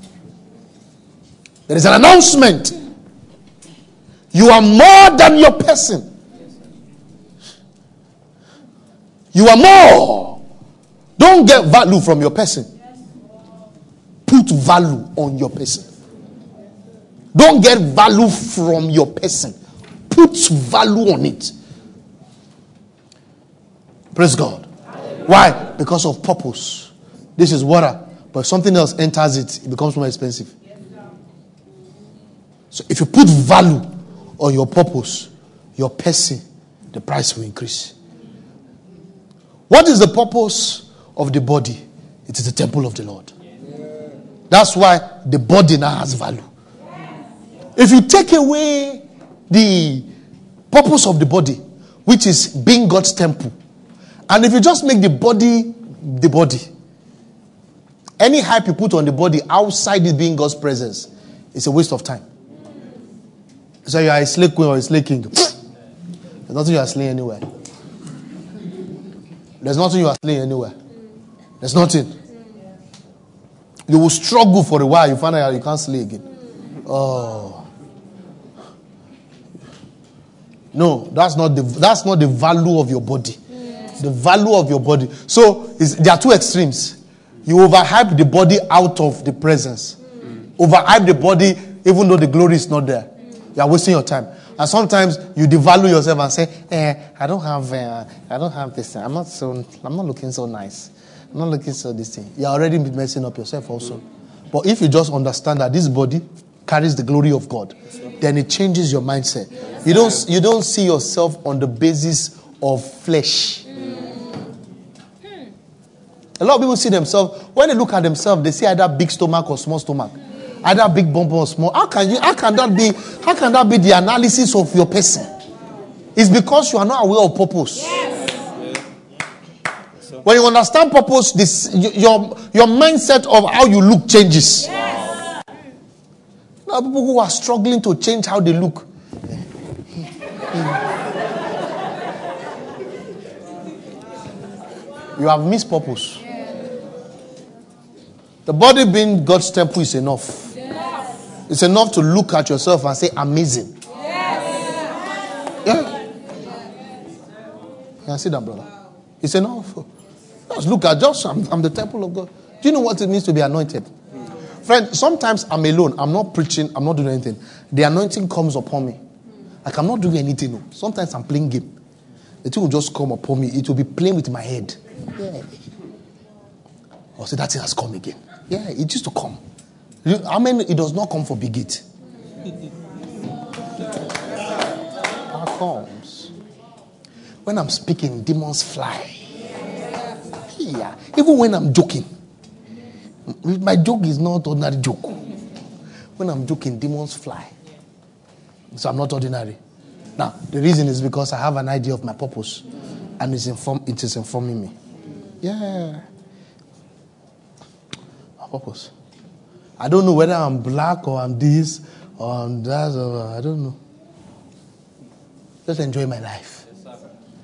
There is an announcement. You are more than your person. You are more. Don't get value from your person. Put value on your person. Don't get value from your person. Put value on it. Praise God. Why? Because of purpose. This is water, but if something else enters it, it becomes more expensive. So if you put value on your purpose, your person, the price will increase. What is the purpose of the body? It is the temple of the Lord. Yes. That's why the body now has value. Yes. If you take away the purpose of the body, which is being God's temple, and if you just make the body the body, any hype you put on the body outside it being God's presence, it's a waste of time. So you are a slay queen or a slay king. There's nothing you are slaying anywhere. There's nothing you are slaying anywhere. There's nothing. You will struggle for a while. You find out you can't slay again. Oh. No, that's not the that's not the value of your body. The value of your body. So it's, there are two extremes. You overhype the body out of the presence. Overhype the body even though the glory is not there. You are wasting your time. And sometimes you devalue yourself and say, eh, I don't have, uh, I don't have this. I'm not so, I'm not looking so nice. I'm not looking so this thing. You're already messing up yourself also. But if you just understand that this body carries the glory of God, then it changes your mindset. You don't, you don't see yourself on the basis of flesh. A lot of people see themselves, when they look at themselves, they see either big stomach or small stomach. Either big bump or small. How can you, how can that be, how can that be the analysis of your person? It's because you are not aware of purpose. Yes. Yes. When you understand purpose, this, your, your mindset of how you look changes. Yes. Now people who are struggling to change how they look. You have missed purpose. The body being God's temple is enough. Yes. It's enough to look at yourself and say, amazing. Yes. Yeah. Can I see that, brother? It's enough. Just look at Joshua. I'm, I'm the temple of God. Do you know what it means to be anointed? Mm. Friend, sometimes I'm alone. I'm not preaching. I'm not doing anything. The anointing comes upon me. I cannot do anything. No. Sometimes I'm playing game. The thing will just come upon me. It will be playing with my head. Yeah. I'll say, that thing has come again. Yeah, it used to come. I mean, it does not come for big it. That comes. When I'm speaking, demons fly. Yeah. Even when I'm joking. My joke is not ordinary joke. When I'm joking, demons fly. So I'm not ordinary. Now, the reason is because I have an idea of my purpose. And it's inform- it is informing me. Yeah. Purpose. I don't know whether I'm black or I'm this or I'm that. Or I don't know. Just enjoy my life.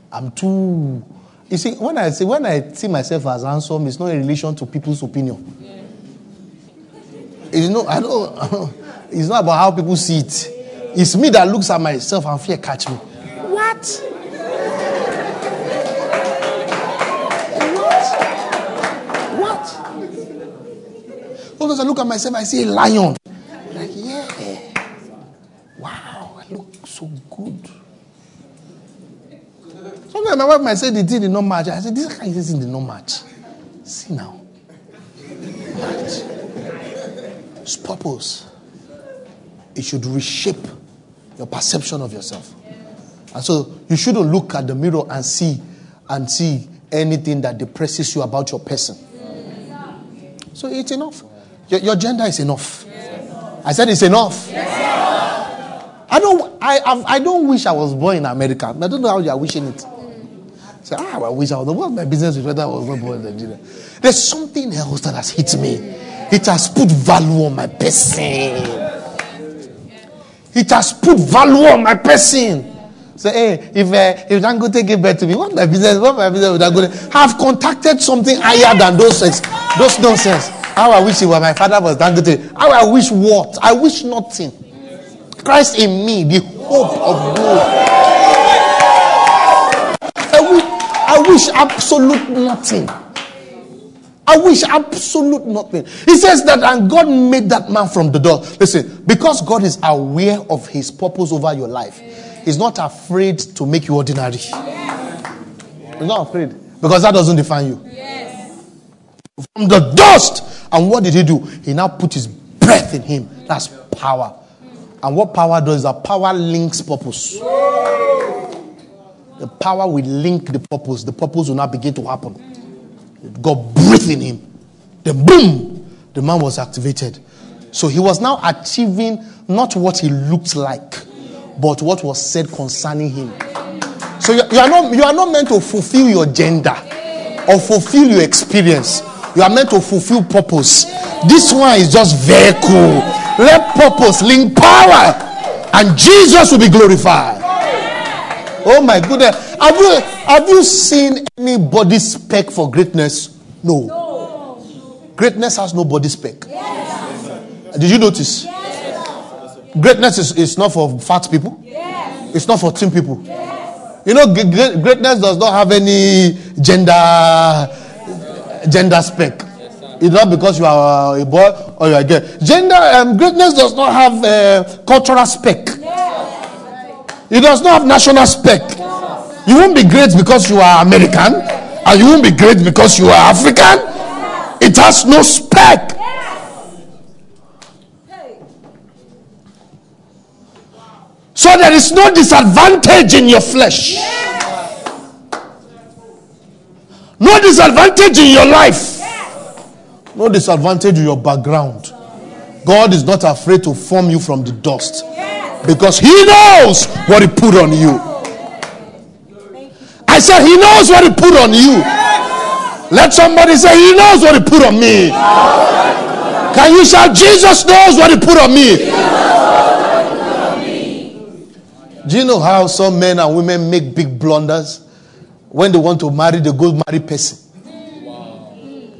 I'm too. You see, when I see when I see myself as handsome, it's not in relation to people's opinion. Yeah. It's not. I don't. It's not about how people see it. It's me that looks at myself and fear catch me. Yeah. What? Sometimes I look at myself, I see a lion. I'm like, yeah. Wow, I look so good. Sometimes my wife might say the thing did not match. I say, this guy is in the not match. See now. Match. It's purpose. It should reshape your perception of yourself. And so you shouldn't look at the mirror and see and see anything that depresses you about your person. So it's enough. Your, your gender is enough. Yes. I said it's enough. Yes. I don't. I I don't wish I was born in America. I don't know how you are wishing it. Say, so, ah, I wish I was. What's my business with whether I was not born in Nigeria? There's something else that has hit me. It has put value on my person. It has put value on my person. Say, so, hey, if uh, if Dangote gave birth to me, what's my business? What's my business with Dangote? I've contacted something higher than those things. Those nonsense. How I wish it were my father was Dangote. How I wish what? I wish nothing. Christ in me, the hope of glory. I wish, I wish absolute nothing. I wish absolute nothing. He says that, and God made that man from the dust. Listen, because God is aware of his purpose over your life, he's not afraid to make you ordinary. He's not afraid. Because that doesn't define you. From the dust. And what did he do? He now put his breath in him. That's power. And what power does that? Power links purpose. The power will link the purpose. The purpose will now begin to happen. God breathed in him. Then boom, the man was activated. So he was now achieving not what he looked like, but what was said concerning him. So you, you are not you are not meant to fulfill your gender or fulfill your experience. You are meant to fulfill purpose. This one is just vehicle. Let purpose link power, and Jesus will be glorified. Oh my goodness! Have you have you seen anybody spec for greatness? No. no. Greatness has no body spec. Yes. Did you notice? Yes. Greatness is, is not for fat people. Yes. It's not for thin people. Yes. You know, greatness does not have any gender gender spec. It's not because you are a boy or you are a girl. Gender um, greatness does not have uh, cultural spec. It does not have national spec. You won't be great because you are American, and you won't be great because you are African. It has no spec. So there is no disadvantage in your flesh. No disadvantage in your life. No disadvantage in your background. God is not afraid to form you from the dust, because he knows what he put on you. I said he knows what he put on you. Let somebody say, he knows what he put on me. Can you shout, Jesus knows what he put on me? Do you know how some men and women make big blunders? When they want to marry, they go marry person.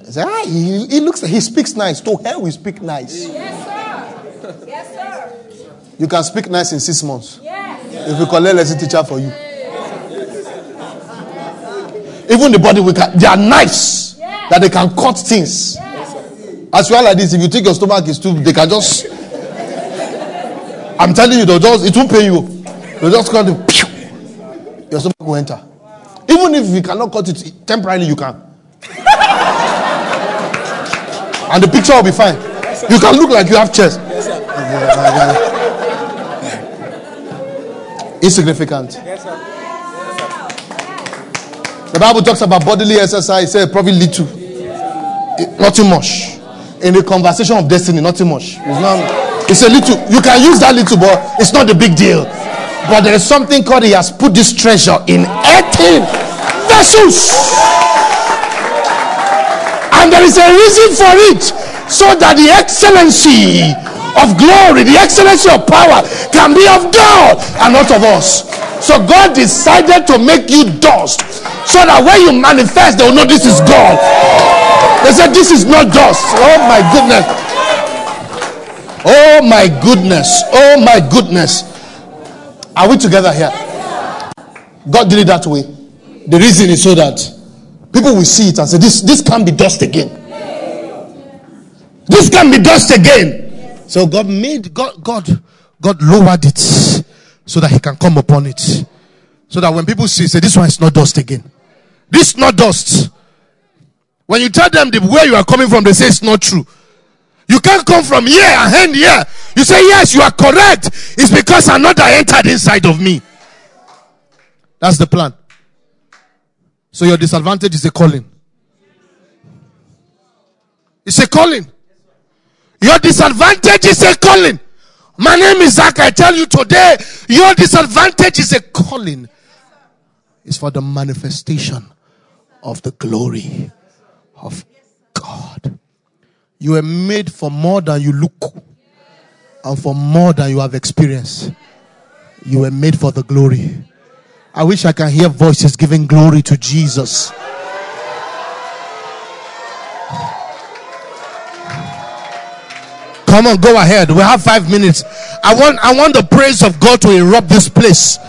They say, ah, he, he looks, he speaks nice. To hell we speak nice. Yes, sir. Yes, sir. You can speak nice in six months. Yes. If we collect lesson teacher for you. Yes. Even the body, we can, they are knives, yes, that they can cut things. Yes. As well like this, if you think your stomach is too, they can just, I'm telling you, they'll just, it won't pay you. They'll just cut it, your stomach will enter. Wow. Even if you cannot cut it temporarily, you can. And the picture will be fine. Yes, you can look like you have chest. Yes, sir. Oh, insignificant. Yes, sir. Yes, sir. The Bible talks about bodily exercise. It says probably little, it, nothing much. In the conversation of destiny, nothing much. It's not. It's a little. You can use that little, but it's not a big deal. But there is something called He has put this treasure in eighteen vessels, and there is a reason for it, so that the excellency of glory, the excellency of power, can be of God and not of us. So God decided to make you dust, so that when you manifest, they will know this is God. They said this is not dust. Oh my goodness. Oh my goodness. Oh my goodness. Are we together here? God did it that way. The reason is so that people will see it and say, this, this can't be dust again. This can't be dust again. So God made, God, God, God lowered it so that He can come upon it. So that when people see, say, this one is not dust again. This is not dust. When you tell them the where you are coming from, they say it's not true. You can't come from here and end here. You say, yes, you are correct. It's because another entered inside of me. That's the plan. So your disadvantage is a calling. It's a calling. Your disadvantage is a calling. My name is Zach. I tell you today, your disadvantage is a calling. It's for the manifestation of the glory of God. You were made for more than you look, and for more than you have experienced. You were made for the glory. I wish I can hear voices giving glory to Jesus. Come on, go ahead. We have five minutes. I want, I want the praise of God to erupt this place.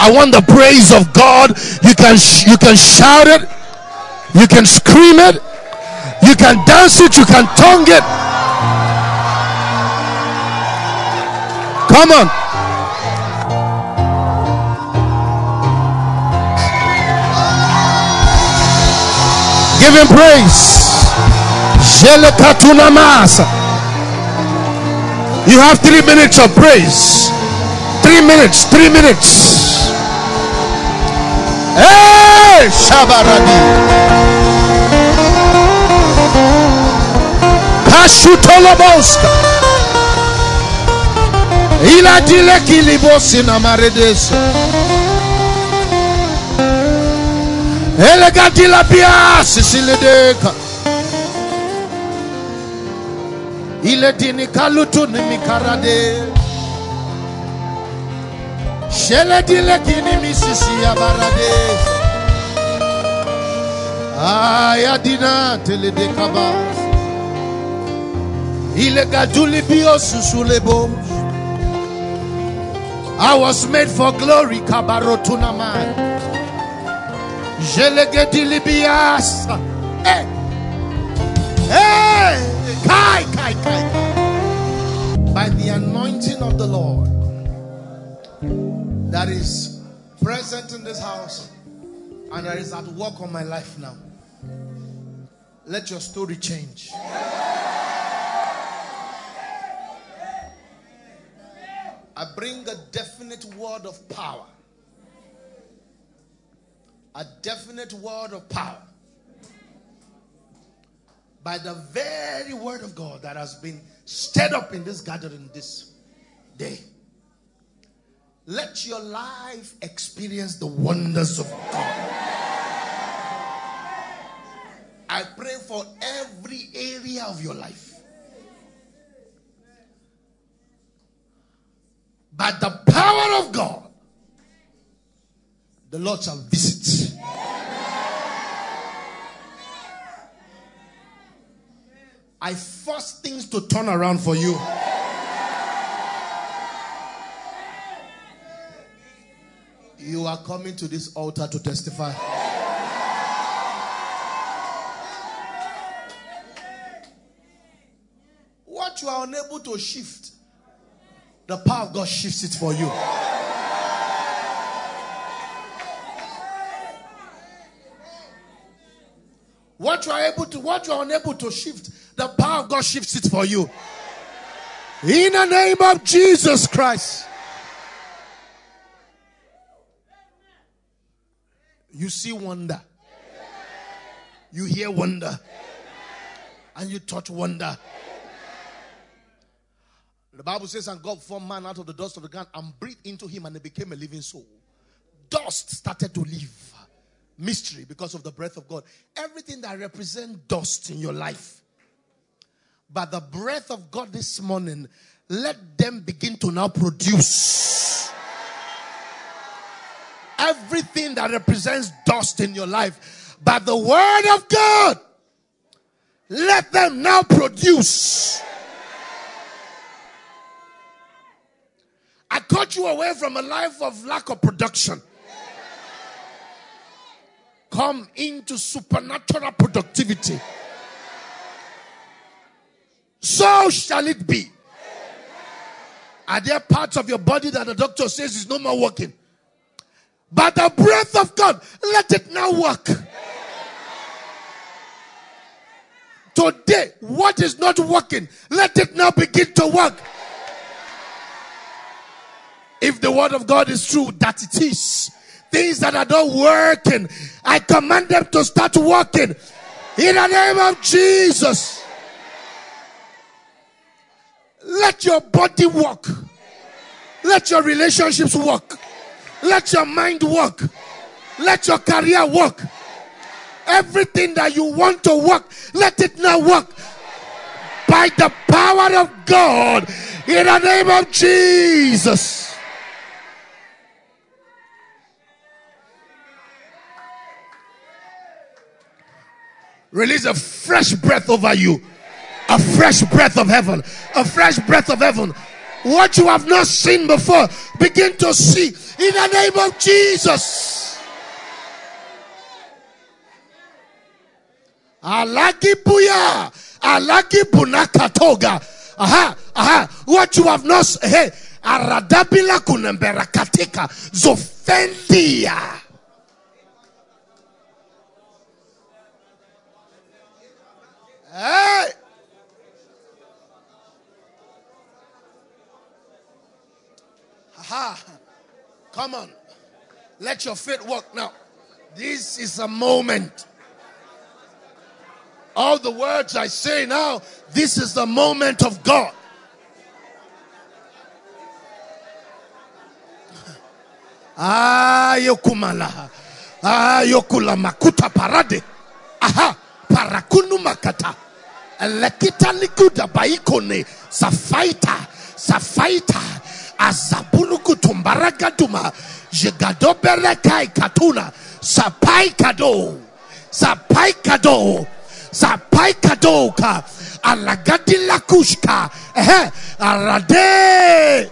I want the praise of God. You can, sh- you can shout it. You can scream it. You can dance it. You can tongue it. Come on. Give Him praise. You have three minutes of praise. Three minutes, three minutes. Hey, Shabaradi. Mashutoloboska. Ila dile kilibosi na maredeso. Elega dila pia sisiledeka. Ile dini kalutu ni mikarade. Shele dile kini misisi ya barade. Ayadina teledeka ba. I was made for glory, Kabarotuna man. Je le gedi libias. Hey, hey, kai, kai, kai. By the anointing of the Lord that is present in this house and that is at work on my life now, let your story change. I bring a definite word of power. A definite word of power. By the very word of God that has been stirred up in this gathering this day. Let your life experience the wonders of God. I pray for every area of your life. By the power of God, the Lord shall visit. I force things to turn around for you. You are coming to this altar to testify. What you are unable to shift, the power of God shifts it for you. What you are able to, what you are unable to shift, the power of God shifts it for you. In the name of Jesus Christ. You see wonder. You hear wonder. And you touch wonder. The Bible says, and God formed man out of the dust of the ground and breathed into him, and he became a living soul. Dust started to live. Mystery, because of the breath of God. Everything that represents dust in your life. By the breath of God this morning, let them begin to now produce. Everything that represents dust in your life, by the word of God, let them now produce. I cut you away from a life of lack of production. Come into supernatural productivity. So shall it be. Are there parts of your body that the doctor says is no more working? By the breath of God, let it now work. Today, what is not working, let it now begin to work. If the word of God is true, that it is. Things that are not working, I command them to start working. In the name of Jesus. Let your body work. Let your relationships work. Let your mind work. Let your career work. Everything that you want to work, let it now work. By the power of God. In the name of Jesus. Release a fresh breath over you. A fresh breath of heaven. A fresh breath of heaven. What you have not seen before, begin to see in the name of Jesus. Alaki puya. Alaki bunakatoga. Aha, aha. What you have not seen. Hey. Aradabila kunemberakatika. Zofendia. Hey. Aha. Come on. Let your faith work now. This is a moment. All the words I say now, this is the moment of God. Ayokumala. Ayokula makuta parade. Aha. Parakunu makata. Elekita likuda baikone. Safaita. Safaita. Azabuluku tumbaraga duma. Jigadobelekai katuna. Sapai kado. Sapai kado. Sapai kadoka. Alagadi lakushka. Eh. Alade.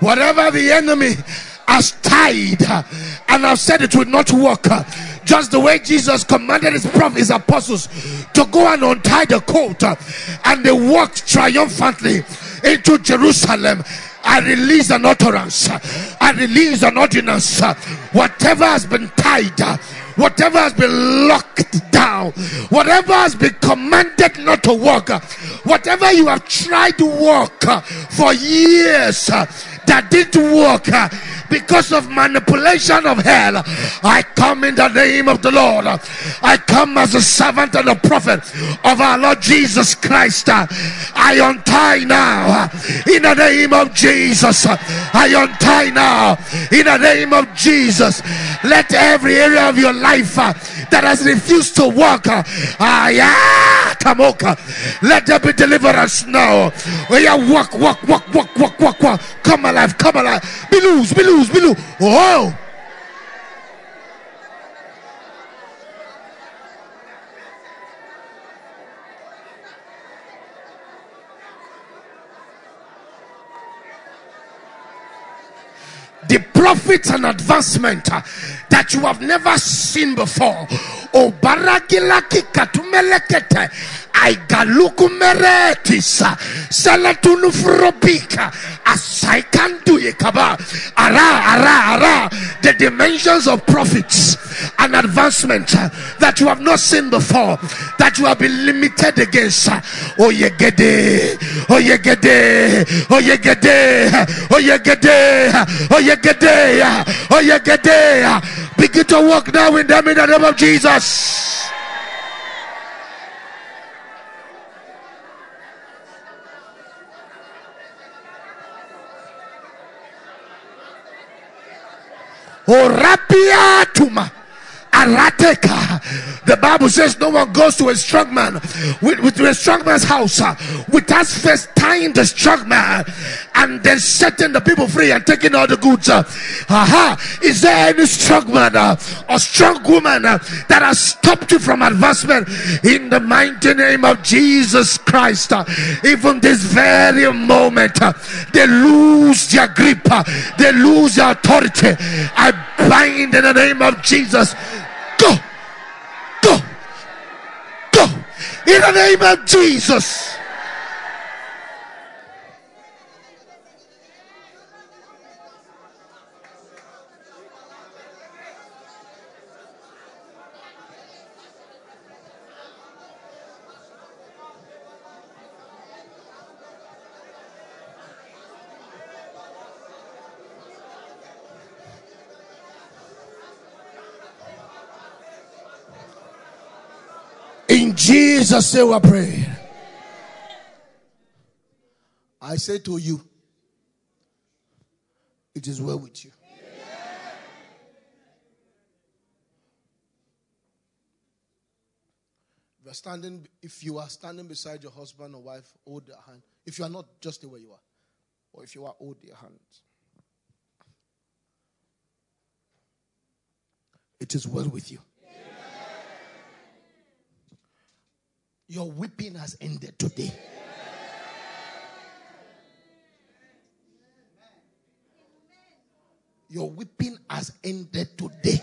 Whatever the enemy has tied, and I've said it will not work, just the way Jesus commanded his prophet, his apostles to go and untie the colt, and they walked triumphantly into Jerusalem. I release an utterance, I release an ordinance. Whatever has been tied, whatever has been locked down, whatever has been commanded not to work, whatever you have tried to work for years that didn't work because of manipulation of hell, I come in the name of the Lord. I come as a servant and a prophet of our Lord Jesus Christ. I untie now in the name of Jesus. I untie now in the name of Jesus. Let every area of your life that has refused to work, let there be deliverance now. Walk, walk, walk, walk, walk, walk, walk. Come alive, come alive. Be loose, be loose, be loose. Oh. The profits and advancement uh, that you have never seen before. The dimensions of profits and advancement uh, that you have not seen before, that you have been limited against. Oyegede, oyegede, oyegede, oyegede, oyegede. Oh, you get there. Begin to walk now with them in the name of Jesus. Oh, rapia tuma. The Bible says no one goes to a strong man with, with a strong man's house uh, without first tying the strong man and then setting the people free and taking all the goods. Uh. Aha! Is there any strong man uh, or strong woman uh, that has stopped you from advancement in the mighty name of Jesus Christ? Uh, even this very moment, uh, they lose their grip, uh, they lose their authority. I bind in the name of Jesus. Go, go, go in the name of Jesus. In Jesus' name we pray. I say to you, it is well with you. If you are standing, if you are standing beside your husband or wife, hold their hand. If you are not, just stay where you are. Or if you are, hold their hand. It is well with you. Your weeping has ended today. Your weeping has ended today.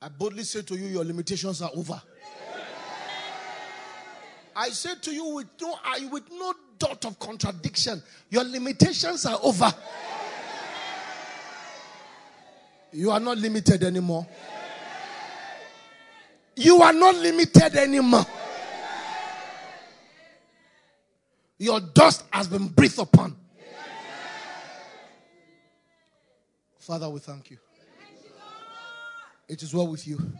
I boldly say to you, your limitations are over. I say to you with no, I, with no doubt of contradiction, your limitations are over. You are not limited anymore. You are not limited anymore. Your dust has been breathed upon. Father, we thank you. It is well with you. Amen.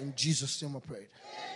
In Jesus' name I prayed.